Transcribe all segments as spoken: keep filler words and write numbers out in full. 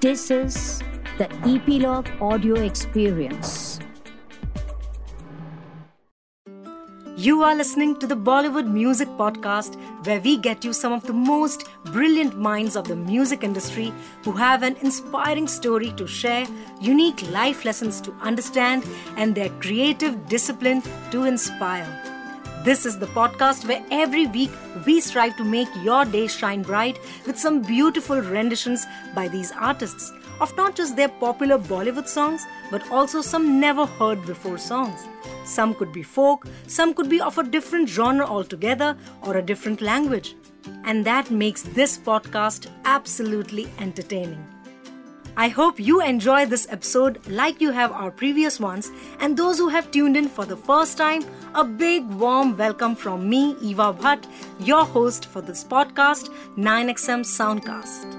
This is the Epilogue Audio Experience. You are listening to the Bollywood Music Podcast, where we get you some of the most brilliant minds of the music industry who have an inspiring story to share, unique life lessons to understand, and their creative discipline to inspire. This is the podcast where every week we strive to make your day shine bright with some beautiful renditions by these artists of not just their popular Bollywood songs, but also some never heard before songs. Some could be folk, some could be of a different genre altogether or a different language. And that makes this podcast absolutely entertaining. I hope you enjoy this episode like you have our previous ones, and those who have tuned in for the first time, a big warm welcome from me, Eva Bhatt, your host for this podcast, nine X M Soundcast.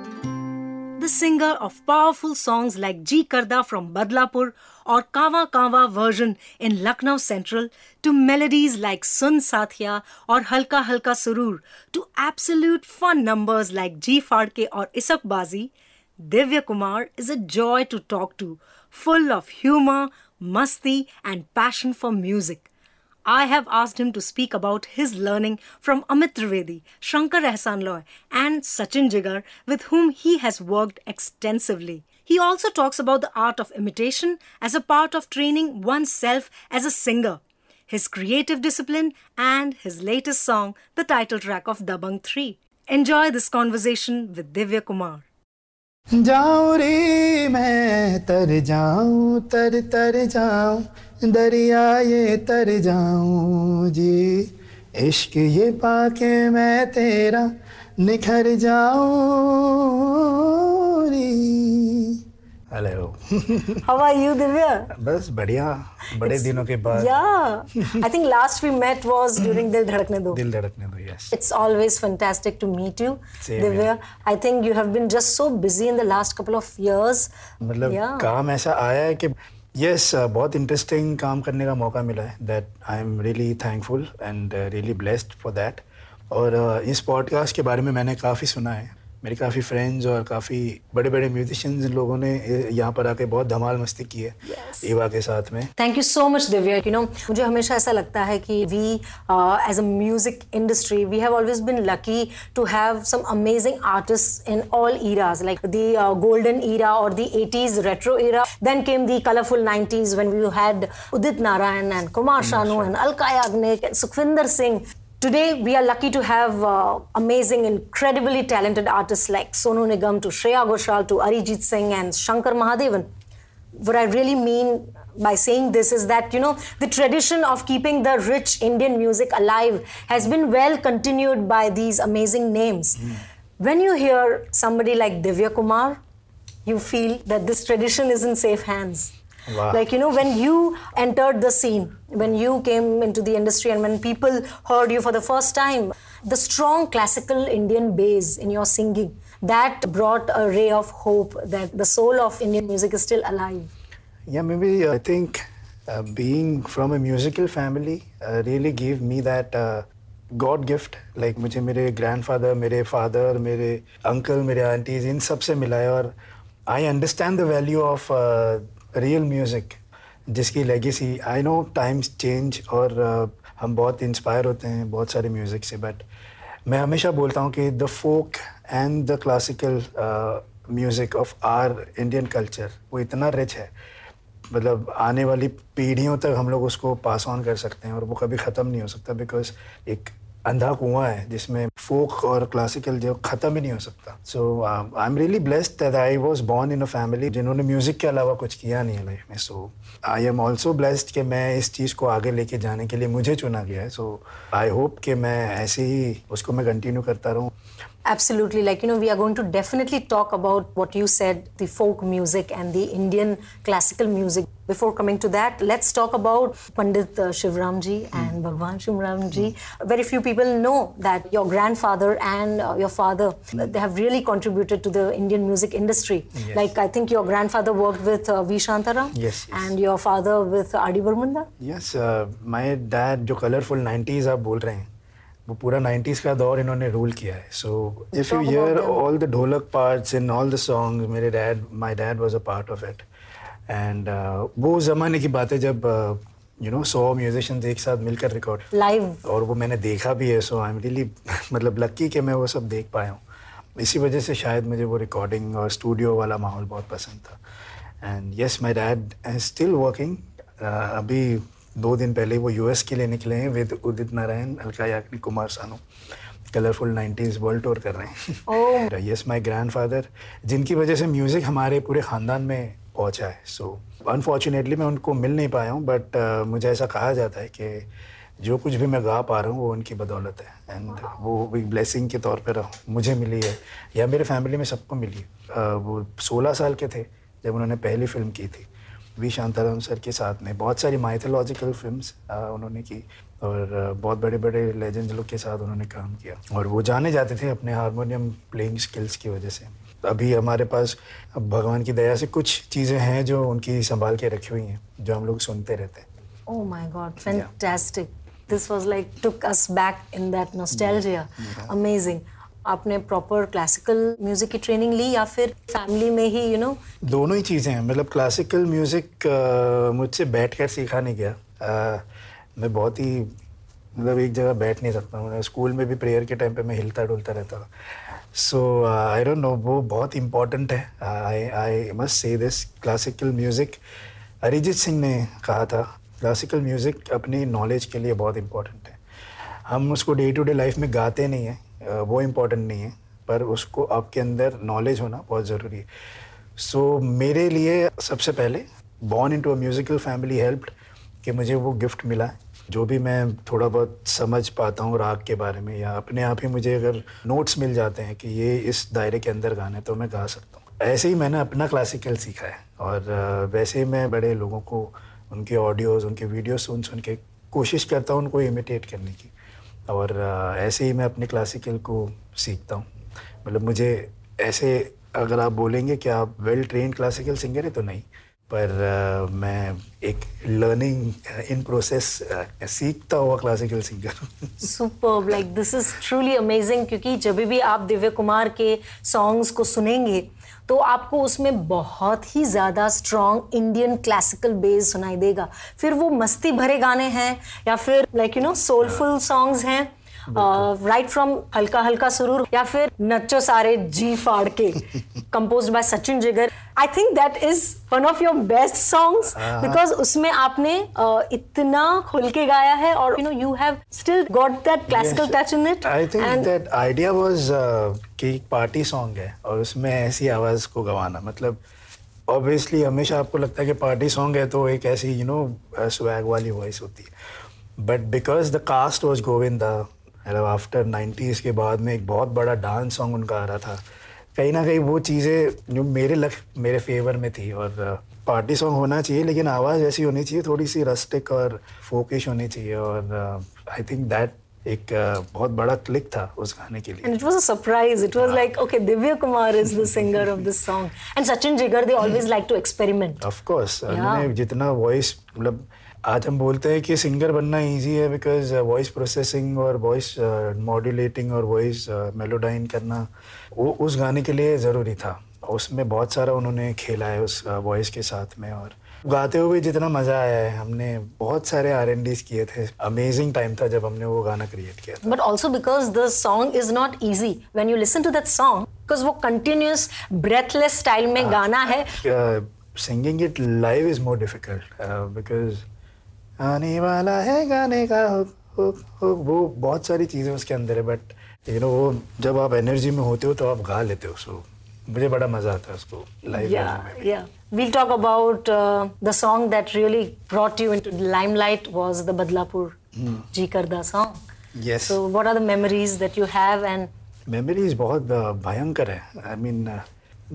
The singer of powerful songs like Ji Karda from Badlapur or Kawa Kawa version in Lucknow Central, to melodies like Sun Sathiya or Halka Halka Surur, to absolute fun numbers like Ji Fadke or Isakbazi, Divya Kumar is a joy to talk to, full of humour, masti and passion for music. I have asked him to speak about his learning from Amit Trivedi, Shankar Ehsaan Loy and Sachin Jigar, with whom he has worked extensively. He also talks about the art of imitation as a part of training oneself as a singer, his creative discipline and his latest song, the title track of Dabangg three. Enjoy this conversation with Divya Kumar. जाऊं रे मैं तर जाऊं तर तर जाऊं दरिया ये तर जाऊं जी इश्क ये पाके मैं तेरा निखर जाऊं री. Hello. How are you, Divya? Bas, badhiya. Bade dino ke baad. Yeah. I think last we met was during Dil Dhadakne Do. Dil Dhadakne Do, yes. It's always fantastic to meet you, same Divya. Yeah. I think you have been just so busy in the last couple of years. Matlab, yeah. Kaam aisa aaya hai ki, yes, uh, bahut interesting kaam karne ka mauka mila hai. That I'm really thankful and uh, really blessed for that. Aur uh, is podcast ke baare mein maine kafi suna hai. मेरे काफ़ी friends और काफ़ी बड़े बड़े musicians लोगों ने यहाँ पर आके बहुत धमाल मस्ती की है. yes. ईवा के साथ में. Thank you so much Divya. You know मुझे हमेशा ऐसा लगता है कि we as a music industry we have always been lucky to have some amazing artist in all eras like the golden era और the eighties retro era then came the colourful nineties when we had Udit Narayan and Kumar Shanu and Alka Yagnik and Sukhwinder Singh. Today, we are lucky to have uh, amazing, incredibly talented artists like Sonu Nigam to Shreya Ghoshal to Arijit Singh and Shankar Mahadevan. What I really mean by saying this is that, you know, the tradition of keeping the rich Indian music alive has been well continued by these amazing names. Mm. When you hear somebody like Divya Kumar, you feel that this tradition is in safe hands. Wow. Like, you know, when you entered the scene, when you came into the industry and when people heard you for the first time, the strong classical Indian bass in your singing, that brought a ray of hope that the soul of Indian music is still alive. Yeah, maybe uh, I think uh, being from a musical family uh, really gave me that uh, God gift. Like, मुझे मेरे grandfather, मेरे father, मेरे uncle, मेरे aunties, इन सब से मिला है. और I understand the value of uh, real music, जिसकी legacy, I know times change और uh, हम बहुत inspire होते हैं बहुत सारे music से, but मैं हमेशा बोलता हूँ कि the folk and the classical uh, music of our Indian culture वो इतना rich है, मतलब आने वाली पीढ़ियों तक हम लोग उसको pass on कर सकते हैं और वो कभी ख़त्म नहीं हो सकता, because एक अंधा कुआं है जिसमें folk और classical जो ख़त्म ही नहीं हो सकता. So um, I'm really blessed that I was born in a family जिन्होंने music के अलावा कुछ किया नहीं है लाइफ में. So I am also blessed कि मैं इस चीज़ को आगे लेके जाने के लिए मुझे चुना गया है. So I hope कि मैं ऐसे ही उसको मैं continue करता रहूँ. Absolutely. Like, you know, we are going to definitely talk about what you said, the folk music and the Indian classical music. Before coming to that, let's talk about Pandit Shivramji and mm. Bhagwan Shivramji. Mm. Very few people know that your grandfather and uh, your father, mm. they have really contributed to the Indian music industry. Yes. Like, I think your grandfather worked with uh, Vishantara. Yes, yes. And your father with Adi Barmunda. Yes, uh, my dad, jo colorful nineties aap bol rahe hain. वो पूरा nineties का दौर इन्होंने rule किया है. So if you hear all the dholak parts in all the songs, मेरे dad my dad was a part of it. And वो ज़माने की बात है जब यू नो सौ म्यूजिशियंस एक साथ मिलकर रिकॉर्ड लाइव, और वो मैंने देखा भी है. सो आई एम रियली मतलब लक्की कि मैं वो सब देख पाया हूँ. इसी वजह से शायद मुझे वो रिकॉर्डिंग और स्टूडियो वाला माहौल बहुत पसंद था. And yes my dad is still working. अभी दो दिन पहले वो यूएस के लिए निकले हैं with Udit Narayan, Alka Yagnik, Kumar Sanu. Colourful nineties world tour कर रहे हैं. यस माय ग्रैंडफादर, जिनकी वजह से म्यूज़िक हमारे पूरे ख़ानदान में पहुंचा है. सो अनफॉर्चुनेटली मैं उनको मिल नहीं पाया हूँ, बट uh, मुझे ऐसा कहा जाता है कि जो कुछ भी मैं गा पा रहा हूँ वो उनकी बदौलत है. And wow. वो एक ब्लेसिंग के तौर पर मुझे मिली है या मेरे फैमिली में सबको मिली है. uh, वो सोलह साल के थे जब उन्होंने पहली फिल्म की थी विशांतरा सर के साथ में. बहुत सारी माइथोलॉजिकल फिल्म्स उन्होंने की और बहुत बड़े बड़े लेजेंड्स लोग के साथ उन्होंने काम किया, और वो जाने जाते थे अपने हारमोनियम प्लेइंग स्किल्स की वजह से. अभी हमारे पास भगवान की दया से कुछ चीज़ें हैं जो उनकी संभाल के रखी हुई हैं, जो हम लोग सुनते रहते हैं. Oh my God, fantastic. This was like took us back in that nostalgia. Amazing. आपने प्रॉपर क्लासिकल म्यूज़िक की ट्रेनिंग ली या फिर फैमिली में ही यू नो? दोनों ही चीज़ें हैं. मतलब क्लासिकल म्यूज़िक मुझसे बैठकर सीखा नहीं गया. आ, मैं बहुत ही मतलब एक जगह बैठ नहीं सकता हूँ. स्कूल में भी प्रेयर के टाइम पे मैं हिलता डुलता रहता था. सो आई डोंट नो, वो बहुत इम्पॉर्टेंट है. I I must say this, classical music Arijit Singh ने कहा था, क्लासिकल म्यूज़िक अपनी नॉलेज के लिए बहुत इम्पॉर्टेंट है. हम उसको डे टू डे लाइफ में गाते नहीं हैं, वो इम्पॉर्टेंट नहीं है, पर उसको आपके अंदर नॉलेज होना बहुत ज़रूरी है. सो so, मेरे लिए सबसे पहले born into a musical family helped कि मुझे वो गिफ्ट मिला. जो भी मैं थोड़ा बहुत समझ पाता हूँ राग के बारे में, या अपने आप ही मुझे अगर नोट्स मिल जाते हैं कि ये इस दायरे के अंदर गाना है तो मैं गा सकता हूँ. ऐसे ही मैंने अपना क्लासिकल सीखा है, और वैसे ही मैं बड़े लोगों को उनके ऑडियोज़, उनके वीडियोज़ सुन सुन के कोशिश करता हूँ उनको इमिटेट करने की, और ऐसे ही मैं अपने क्लासिकल को सीखता हूँ. मतलब मुझे ऐसे अगर आप बोलेंगे कि आप वेल ट्रेन क्लासिकल सिंगर है तो नहीं, पर मैं एक लर्निंग इन प्रोसेस सीखता हुआ classical singer. Superb. Like this is truly amazing, क्योंकि जब भी आप दिव्य कुमार के सॉन्ग्स को सुनेंगे तो आपको उसमें बहुत ही ज़्यादा स्ट्रॉन्ग इंडियन क्लासिकल बेस सुनाई देगा. फिर वो मस्ती भरे गाने हैं या फिर like you know soulful songs हैं, राइट फ्रॉम हल्का हल्का सुरूर या फिर नच्चो सारे जी फाड़ के, composed by Sachin Jigar. I think that is one of your best songs, because उसमें आपने uh, इतना खुल के गाया है, और you know you have still got that classical touch in it. I think that idea was कि एक पार्टी सॉन्ग है और उसमें ऐसी आवाज़ को गवाना, मतलब ऑब्वियसली हमेशा आपको लगता है कि पार्टी सॉन्ग है तो एक ऐसी यू नो स्वैग वाली वॉइस होती है, but because the cast was Govinda. मतलब आफ्टर नाइंटीज़ के बाद में एक बहुत बड़ा डांस सॉन्ग उनका आ रहा था, कहीं ना कहीं वो चीज़ें जो मेरे लक मेरे फेवर में थी. और पार्टी सॉन्ग होना चाहिए लेकिन आवाज़ ऐसी होनी चाहिए, थोड़ी सी रस्टिक और फोकिश होनी चाहिए, और आई थिंक दैट एक बहुत बड़ा क्लिक था उस गाने के लिए. And it was a surprise. It was like okay, Divya Kumar is the singer of this song. And Sachin Jigar, they always like to experiment. Of course, उन्होंने जितना वॉइस, मतलब आज हम बोलते हैं कि सिंगर बनना इजी है बिकॉज वॉइस प्रोसेसिंग और वॉइस मॉड्यूलेटिंग और वॉइस मेलोडाइन करना वो उस गाने के लिए ज़रूरी था. उसमें बहुत सारा उन्होंने खेला है उस वॉइस के साथ में, और गाते हुए जितना मज़ा आया है, हमने बहुत सारे आर एन डीज किए थे. अमेजिंग टाइम था जब हमने वो गाना क्रिएट किया था. But also because the song is not easy when you listen to that song, because वो कंटिन्यूस ब्रेथलेस स्टाइल में गाना है. Singing it live is more difficult because आने वाला है गाने का हुक हुक हुक, वो बहुत सारी चीज़ें उसके अंदर है, बट यू नो वो जब आप एनर्जी में होते हो तो आप गा लेते हो. सो मुझे बड़ा मज़ा आता है उसको लाइव में भी. We'll talk about uh, the song that really brought you into the limelight was the Badlapur hmm. Ji Karda song. Yes. So what are the memories that you have? And memories बहुत भयंकर है. I mean uh,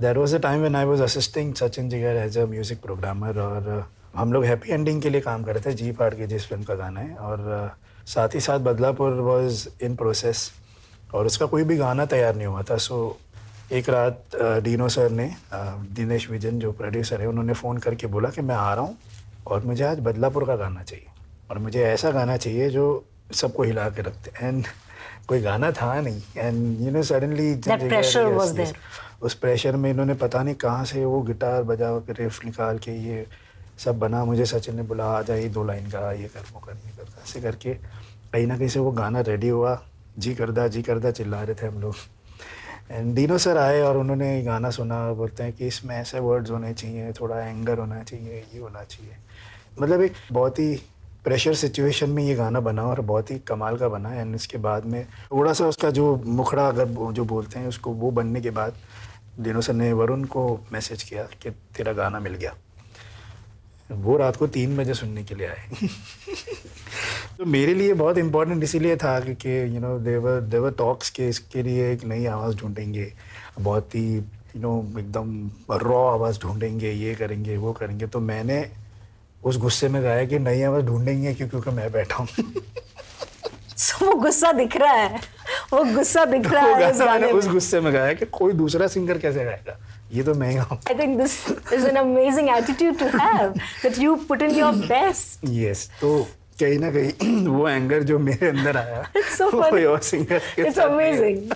there was a time when I was assisting Sachin Jigar as a music programmer, और uh, हम लोग happy ending के लिए काम कर रहे थे, जी फाड़ के जिस फिल्म का गाना है, और साथ ही साथ बदलापुर वाज इन प्रोसेस, और उसका कोई भी गाना तैयार नहीं हुआ था. सो एक रात डीनो सर ने, दिनेश विजन जो प्रोड्यूसर है, उन्होंने फ़ोन करके बोला कि मैं आ रहा हूँ और मुझे आज बदलापुर का गाना चाहिए, और मुझे ऐसा गाना चाहिए जो सबको हिला के रखते. एंड कोई गाना था नहीं and you know suddenly that pressure was there. उस pressure में इन्होंने पता नहीं कहाँ से वो गिटार बजा के riff निकाल के ये सब बना. मुझे सचिन ने बोला आ जाइए दो लाइन का ये कर वो कर ये कर ऐसे करके कहीं ना कहीं से वो गाना रेडी हुआ. जी करदा जी करदा चिल्ला रहे थे हम लोग एंड दिनों सर आए और उन्होंने गाना सुना. बोलते हैं कि इसमें ऐसे वर्ड्स होने चाहिए, थोड़ा एंगर होना चाहिए, ये होना चाहिए. मतलब एक बहुत ही प्रेशर सिचुएशन में ये गाना बना और बहुत ही कमाल का बना. एंड इसके बाद में थोड़ा सा उसका जो मुखड़ा अगर जो बोलते हैं उसको वो बनने के बाद दिनों सर ने वरुण को मैसेज किया कि तेरा गाना मिल गया. वो रात को तीन बजे सुनने के लिए आए. तो मेरे लिए बहुत इम्पोर्टेंट इसीलिए था क्योंकि you know they were they were talks के इसके लिए एक नई आवाज़ ढूंढेंगे, बहुत ही यू नो एकदम रॉ आवाज़ ढूंढेंगे, ये करेंगे वो करेंगे. तो मैंने उस गुस्से में गाया कि नई आवाज़ ढूंढेंगे क्यों क्योंकि मैं बैठा हूँ. so, वो गुस्सा दिख रहा है, वो गुस्सा दिख रहा है. तो मैंने उस गुस्से में गाया कि कोई दूसरा सिंगर कैसे गाएगा, ये तो मैं गाऊँ. I think this is an amazing attitude to have that you put in your best. Yes, तो कहीं ना कहीं वो एंगर जो मेरे अंदर आया कोई और सिंगर के It's amazing.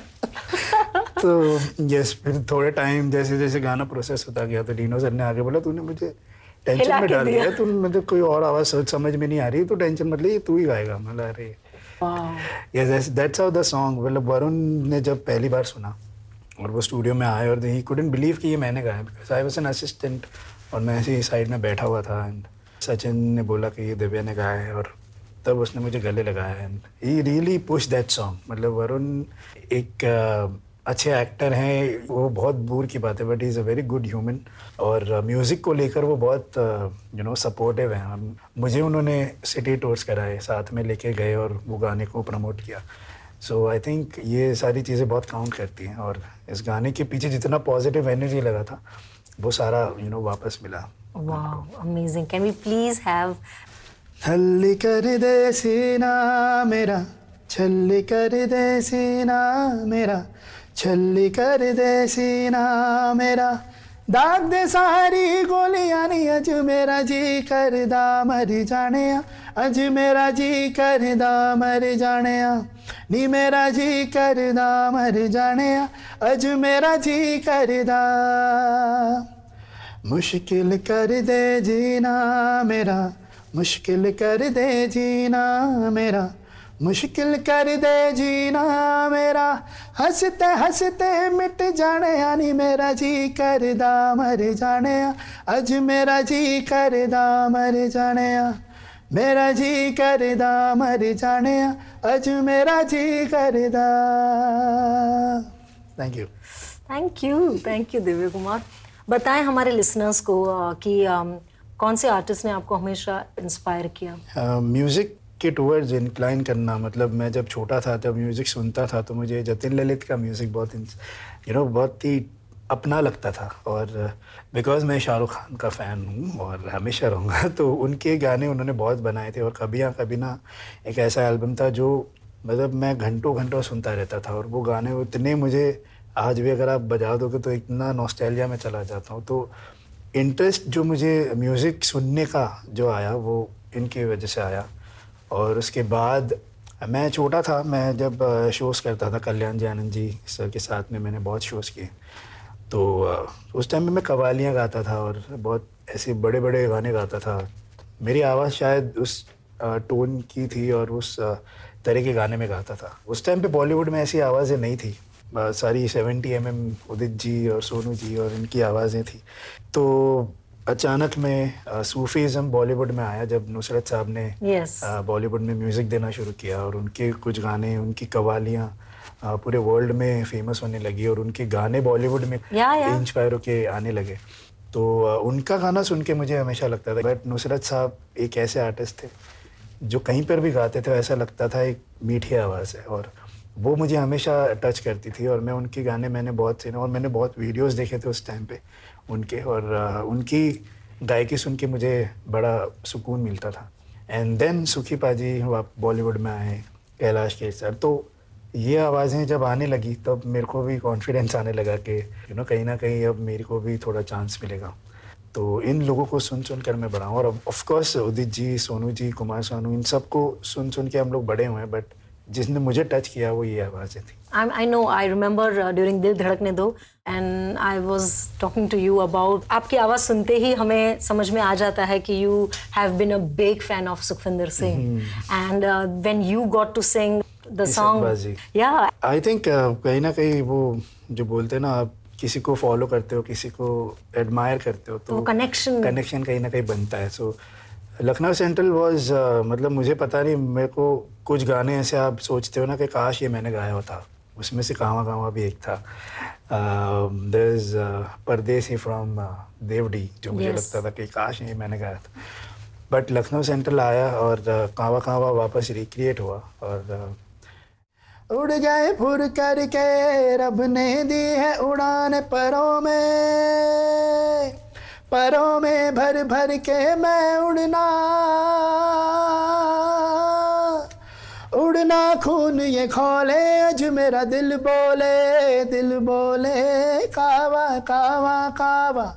तो यस फिर थोड़े टाइम जैसे जैसे गाना प्रोसेस होता गया तो डीनो सर ने आगे बोला तूने मुझे टेंशन में डाल दिया, तुम मतलब कोई और आवाज़ समझ में नहीं आ रही तो टेंशन मत ले, तू ही गाएगा. मतलब अरे yes that's how the song. मतलब वरुण ने जब पहली बार सुना और वो स्टूडियो में आए और ही कुडंट बिलीव कि ये मैंने गाया because I was an assistant और मैं ऐसे ही साइड में बैठा हुआ था. एंड सचिन ने बोला कि ये दिव्या ने गाया है और तब उसने मुझे गले लगाया. And he really push that song. मतलब वरुण एक uh, अच्छे एक्टर हैं, वो बहुत दूर की बात है but he is a very good human और म्यूज़िक uh, को लेकर वो बहुत यू नो सपोर्टिव हैं. मुझे उन्होंने सिटी टूर्स कराए, साथ में लेके गए और वो गाने को प्रमोट किया. सो आई थिंक ये सारी चीज़ें बहुत काउंट करती हैं और इस गाने के पीछे जितना पॉजिटिव एनर्जी लगा था वो सारा यू you नो know, वापस मिला. वाह amazing. Can we please have हल्ली कर दे सीना मेरा छल्ली कर दे सीना मेरा छल्ली कर दे सीना मेरा दाग दे सारी गोलियां नहीं अज मेरा जी करदा मर जाने अज मेरा जी करदा मर जाने नी मेरा जी करदा मर जाने अज मेरा जी करदा मुश्किल कर दे जीना मेरा मुश्किल कर दे जीना मेरा मुश्किल कर दे जीना मेरा हंसते हंसते मिट जाने यानी मेरा जी करदा मर जाने अज मेरा जी करदा मर जाने मेरा जी करदा मर जाने अज मेरा जी करदा. Thank you thank you thank you Divya Kumar. बताएं हमारे लिसनर्स को कि कौन से आर्टिस्ट ने आपको हमेशा इंस्पायर किया म्यूज़िक के टूवर्ड्स इंक्लाइन करना. मतलब मैं जब छोटा था तब म्यूज़िक सुनता था तो मुझे जतिन ललित का म्यूज़िक बहुत यू नो बहुत ही अपना लगता था और बिकॉज़ मैं शाहरुख खान का फ़ैन हूँ और हमेशा रहूँगा तो उनके गाने उन्होंने बहुत बनाए थे. और कभी ना कभी ना एक ऐसा एल्बम था जो मतलब मैं घंटों घंटों सुनता रहता था और वो गाने उतने मुझे आज भी अगर आप बजा दोगे तो इतना नॉस्टैल्जिया में चला जाता हूँ. तो इंटरेस्ट जो मुझे म्यूज़िक सुनने का जो आया वो इनकी वजह से आया. और उसके बाद मैं छोटा था, मैं जब शोज़ करता था कल्याण जी आनंद जी सर के साथ में मैंने बहुत शोज़ किए तो उस टाइम में मैं कवालियाँ गाता था और बहुत ऐसे बड़े बड़े गाने गाता था. मेरी आवाज़ शायद उस टोन की थी और उस तरह के गाने में गाता था. उस टाइम पे बॉलीवुड में ऐसी आवाज़ें नहीं थी, सारी seventy M M Udit ji और सोनू जी और इनकी आवाज़ें थी. तो अचानक में सूफीज़म बॉलीवुड में आया जब नुसरत साहब ने yes. बॉलीवुड में म्यूज़िक देना शुरू किया और उनके कुछ गाने उनकी कवालियाँ पूरे वर्ल्ड में फेमस होने लगी और उनके गाने बॉलीवुड में इंस्पायर होके आने लगे. तो उनका गाना सुन के मुझे हमेशा लगता था. बट नुसरत साहब एक ऐसे आर्टिस्ट थे जो कहीं पर भी गाते थे ऐसा लगता था एक मीठी आवाज़ है और वो मुझे हमेशा टच करती थी. और मैं उनके गाने मैंने बहुत सुने और मैंने बहुत वीडियोस देखे थे उस टाइम पे उनके और आ, उनकी गायकी सुन के मुझे बड़ा सुकून मिलता था. एंड देन सुखी पाजी बॉलीवुड में आए, कैलाश खेर सर, तो ये आवाज़ें जब आने लगी तब मेरे को भी कॉन्फिडेंस आने लगा कि यू नो कहीं ना कहीं अब मेरे को भी थोड़ा चांस मिलेगा. तो इन लोगों को सुन सुन कर मैं बड़ा हूँ और ऑफकोर्स उदित जी, सोनू जी, कुमार सानू, इन सब को सुन सुन के हम लोग बड़े हुए हैं. बट जिसने मुझे टच किया वो ये आवाज़ें थी. I I know I remember uh, during Dil Dhadakne Do and I was talking to you about आपकी आवाज़ सुनते ही हमें समझ में आ जाता है कि you have been a big fan of Sukhwinder Singh mm-hmm. and uh, when you got to sing the song yeah I think uh, कहीं ना कहीं वो जो बोलते हैं ना आप किसी को फॉलो करते हो किसी को एडमायर करते हो तो कनेक्शन कनेक्शन कहीं ना कहीं बनता है. सो लखनऊ सेंट्रल वॉज मतलब मुझे पता नहीं मेरे को कुछ गाने ऐसे आप सोचते हो ना कि काश ये मैंने गाया होता. उसमें से कामा कामा भी एक था. There is Pardesi from Dev.D जो मुझे yes. लगता था कि काश ये मैंने गाया था. बट लखनऊ सेंट्रल आया और uh, कावा कावा वापस रिक्रिएट हुआ और uh, उड़ जाए फुर करके रब ने दी है उड़ान परों में परों में भर भर के मैं उड़ना उड़ना खून ये खोले आज मेरा दिल बोले दिल बोले कावा कावा कावा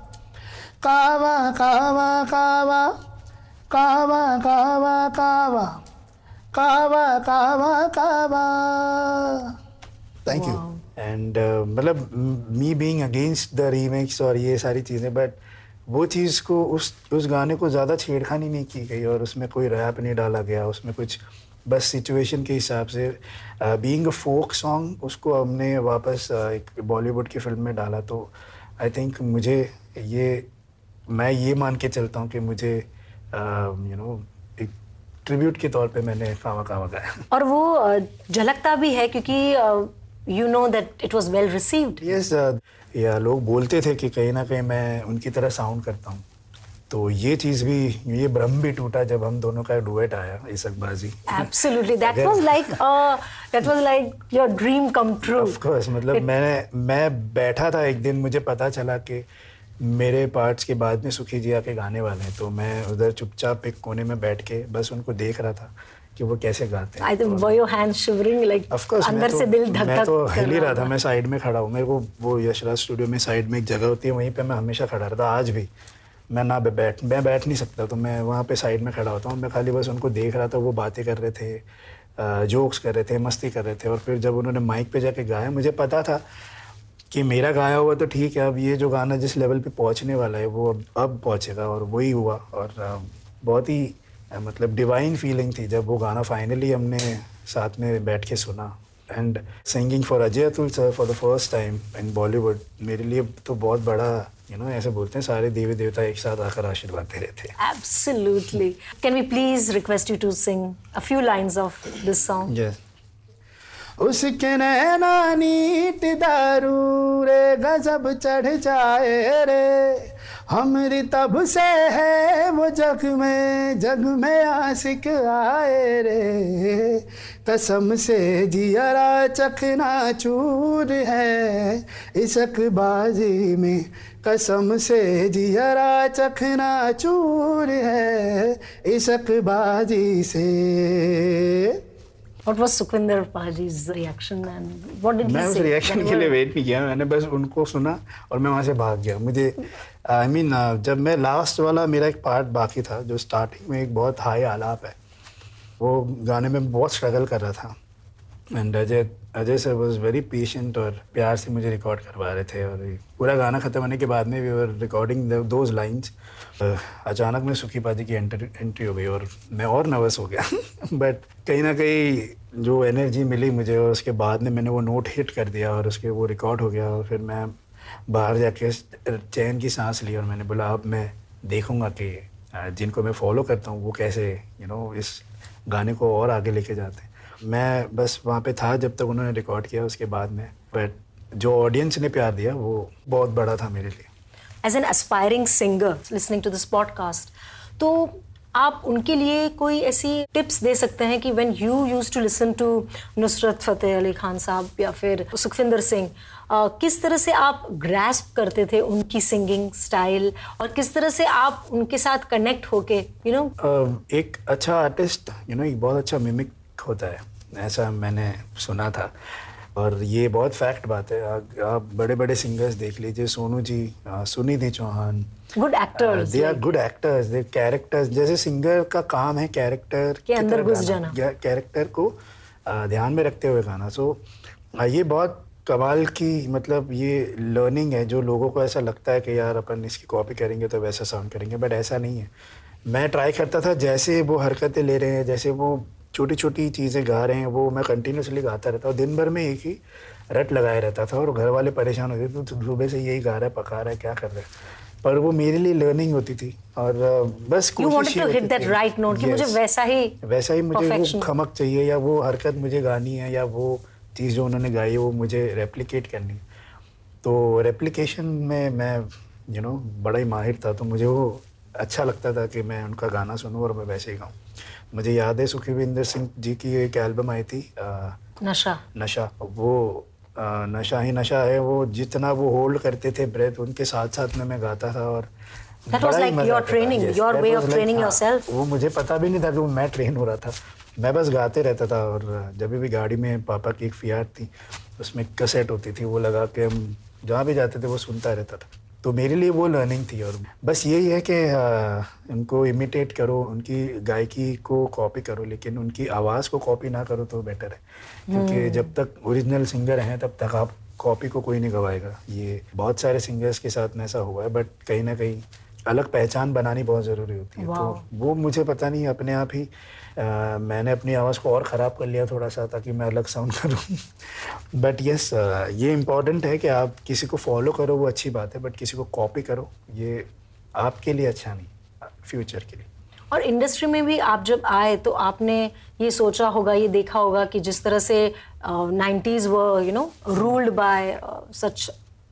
कावा कावा कावा कावा कावा कावा Kawa, Kawa, Kawa. Thank wow. you. And uh, मतलब me being against the remix और ये सारी चीज़ें but वो चीज़ को उस उस गाने को ज़्यादा छेड़खानी नहीं की गई और उसमें कोई रैप नहीं डाला गया. उसमें कुछ बस सिचुएशन के हिसाब से being a folk song उसको हमने वापस एक बॉलीवुड की फिल्म में डाला. तो I think मुझे ये मैं ये मान के चलता हूँ कि मुझे you know ट्रिब्यूट के तौर पे मैंने कावा कावा गाया और वो झलकता भी है क्योंकि you know that it was well received. Yes yeah लोग बोलते थे कि कहीं ना कहीं मैं उनकी तरह साउंड करता हूँ तो ये चीज़ भी ये भ्रम भी टूटा जब हम दोनों का डुएट आया Ishqbaazi. Absolutely that was like that was like your dream come true. Of course मतलब मैंने मैं बैठा था एक दिन मुझे पता चला कि मेरे पार्ट्स के बाद में सुखी जी आके गाने वाले हैं तो मैं उधर चुपचाप एक कोने में बैठ के बस उनको देख रहा था कि वो कैसे गाते हैं. आई थिंक वो योर हैंड्स शिवरिंग लाइक अंदर से दिल धक धक. मैं तो हिल ही रहा था. मैं साइड में खड़ा हूँ. मेरे को वो यशराज स्टूडियो में साइड में एक जगह होती है वहीं पर मैं हमेशा खड़ा रहता हूँ. आज भी मैं ना बैठ मैं बैठ नहीं सकता तो मैं वहाँ पर साइड में खड़ा होता हूँ. मैं खाली बस उनको देख रहा था. वो बातें कर रहे थे जोक्स कर रहे थे मस्ती कर रहे थे और फिर जब उन्होंने माइक पर जाके गाया मुझे पता था कि मेरा गाया हुआ तो ठीक है अब ये जो गाना जिस लेवल पे पहुंचने वाला है वो अब अब पहुंचेगा और वही हुआ. और बहुत ही मतलब डिवाइन फीलिंग थी जब वो गाना फाइनली हमने साथ में बैठ के सुना. And singing for Ajay Atul sir for the first time in Bollywood मेरे लिए तो बहुत बड़ा यू नो ऐसे बोलते हैं सारे देवी देवता एक साथ आकर आशीर्वाद दे रहे थे. Absolutely. Can we please request you to sing a few lines of this song. Yes. उसके नैना नीत दारू रे गजब चढ़ जाए रे हमरी तब से है वो जग में जग में आशिक आए रे कसम से जियरा चखना चूर है इश्कबाजी में कसम से जियरा चखना चूर है इश्कबाजी से. What was Sukhwinder Paji's reaction and what did he say? मैं उस reaction के लिए wait नहीं किया. मैंने बस उनको सुना और मैं वहाँ से भाग गया. मुझे I mean जब मैं last वाला मेरा एक part बाकी था जो starting में एक बहुत high आलाप है वो गाने में बहुत struggle कर रहा था and Ajay Ajay sir was very patient और प्यार से मुझे record करवा रहे थे और पूरा गाना खत्म होने के बाद में we were recording those lines. अचानक में सुखी पाजी की एंट्री हो गई और मैं और नर्वस हो गया बट कहीं ना कहीं जो एनर्जी मिली मुझे और उसके बाद में मैंने वो नोट हिट कर दिया और उसके वो रिकॉर्ड हो गया और फिर मैं बाहर जाके चैन की सांस ली और मैंने बोला अब मैं देखूंगा कि जिनको मैं फॉलो करता हूँ वो कैसे यू नो इस गाने को और आगे लेके जाते हैं. मैं बस वहाँ पर था जब तक उन्होंने रिकॉर्ड किया उसके बाद में बट जो ऑडियंस ने प्यार दिया वो बहुत बड़ा था मेरे लिए. As an aspiring singer listening to this podcast, तो आप उनके लिए कोई ऐसी टिप्स दे सकते हैं कि when you used to listen to Nusrat Fateh Ali Khan sahab या फिर सुखविंदर सिंह किस तरह से आप ग्रैस्प करते थे उनकी सिंगिंग स्टाइल और किस तरह से आप उनके साथ कनेक्ट होके यू नो एक अच्छा आर्टिस्ट यू नो एक बहुत अच्छा मिमिक होता है ऐसा मैंने सुना था और ये बहुत फैक्ट बात है. आप बड़े बड़े सिंगर्स देख लीजिए Sonu ji Sunidhi Chauhan good actors they are good actors they characters जैसे सिंगर का काम है कैरेक्टर के अंदर घुस जाना कैरेक्टर को ध्यान में रखते हुए गाना. सो ये बहुत कमाल की मतलब ये लर्निंग है जो लोगों को ऐसा लगता है कि यार अपन इसकी कॉपी करेंगे तो वैसा साउंड करेंगे, बट ऐसा नहीं है. मैं ट्राई करता था जैसे वो हरकतें ले रहे हैं, जैसे वो छोटी छोटी चीज़ें गा रहे हैं, वो मैं कंटिन्यूसली गाता रहता और दिन भर में एक ही रट लगाए रहता था और घर वाले परेशान होते थे तो सुबह से यही गा रहा है, पका रहा है, क्या कर रहा है. पर वो मेरे लिए लर्निंग होती थी और बस कोशिश ही होती थी. राइट नोट कि मुझे वैसा ही वैसा ही मुझे वो खमक चाहिए या वो हरकत मुझे गानी है या वो चीज़ जो उन्होंने गाई है वो मुझे रेप्लिकेट करनी है. तो रेप्लिकेशन में मैं यू नो बड़ा ही माहिर था, तो मुझे वो अच्छा लगता था कि मैं उनका गाना सुनूँ और मैं वैसे ही गाऊँ. मुझे याद है सुखविंदर सिंह जी की एक एल्बम आई थी नशा नशा वो नशा ही नशा है, वो जितना वो होल्ड करते थे ब्रेथ उनके साथ साथ में मैं गाता था और That was like your training, your way of training yourself. वो मुझे पता भी नहीं था कि वो मैं ट्रेन हो रहा था, मैं बस गाते रहता था. और जब भी गाड़ी में पापा की एक फियाट थी उसमें कैसेट होती थी, वो लगा के हम जहाँ भी जाते थे वो सुनता रहता था. तो मेरे लिए वो लर्निंग थी और बस यही है कि उनको इमिटेट करो, उनकी गायकी को कॉपी करो, लेकिन उनकी आवाज़ को कॉपी ना करो तो बेटर है, क्योंकि जब तक ओरिजिनल सिंगर हैं तब तक आप कॉपी को कोई नहीं गवाएगा. ये बहुत सारे सिंगर्स के साथ में ऐसा हुआ है, बट कहीं ना कहीं अलग पहचान बनानी बहुत ज़रूरी होती है. तो वो मुझे पता नहीं अपने आप ही आ, मैंने अपनी आवाज़ को और ख़राब कर लिया थोड़ा सा ताकि मैं अलग साउंड करूं. बट यस yes, ये इम्पॉर्टेंट है कि आप किसी को फॉलो करो वो अच्छी बात है, बट किसी को कॉपी करो ये आपके लिए अच्छा नहीं, फ्यूचर के लिए. और इंडस्ट्री में भी आप जब आए तो आपने ये सोचा होगा, ये देखा होगा कि जिस तरह से nineties were you know ruled by such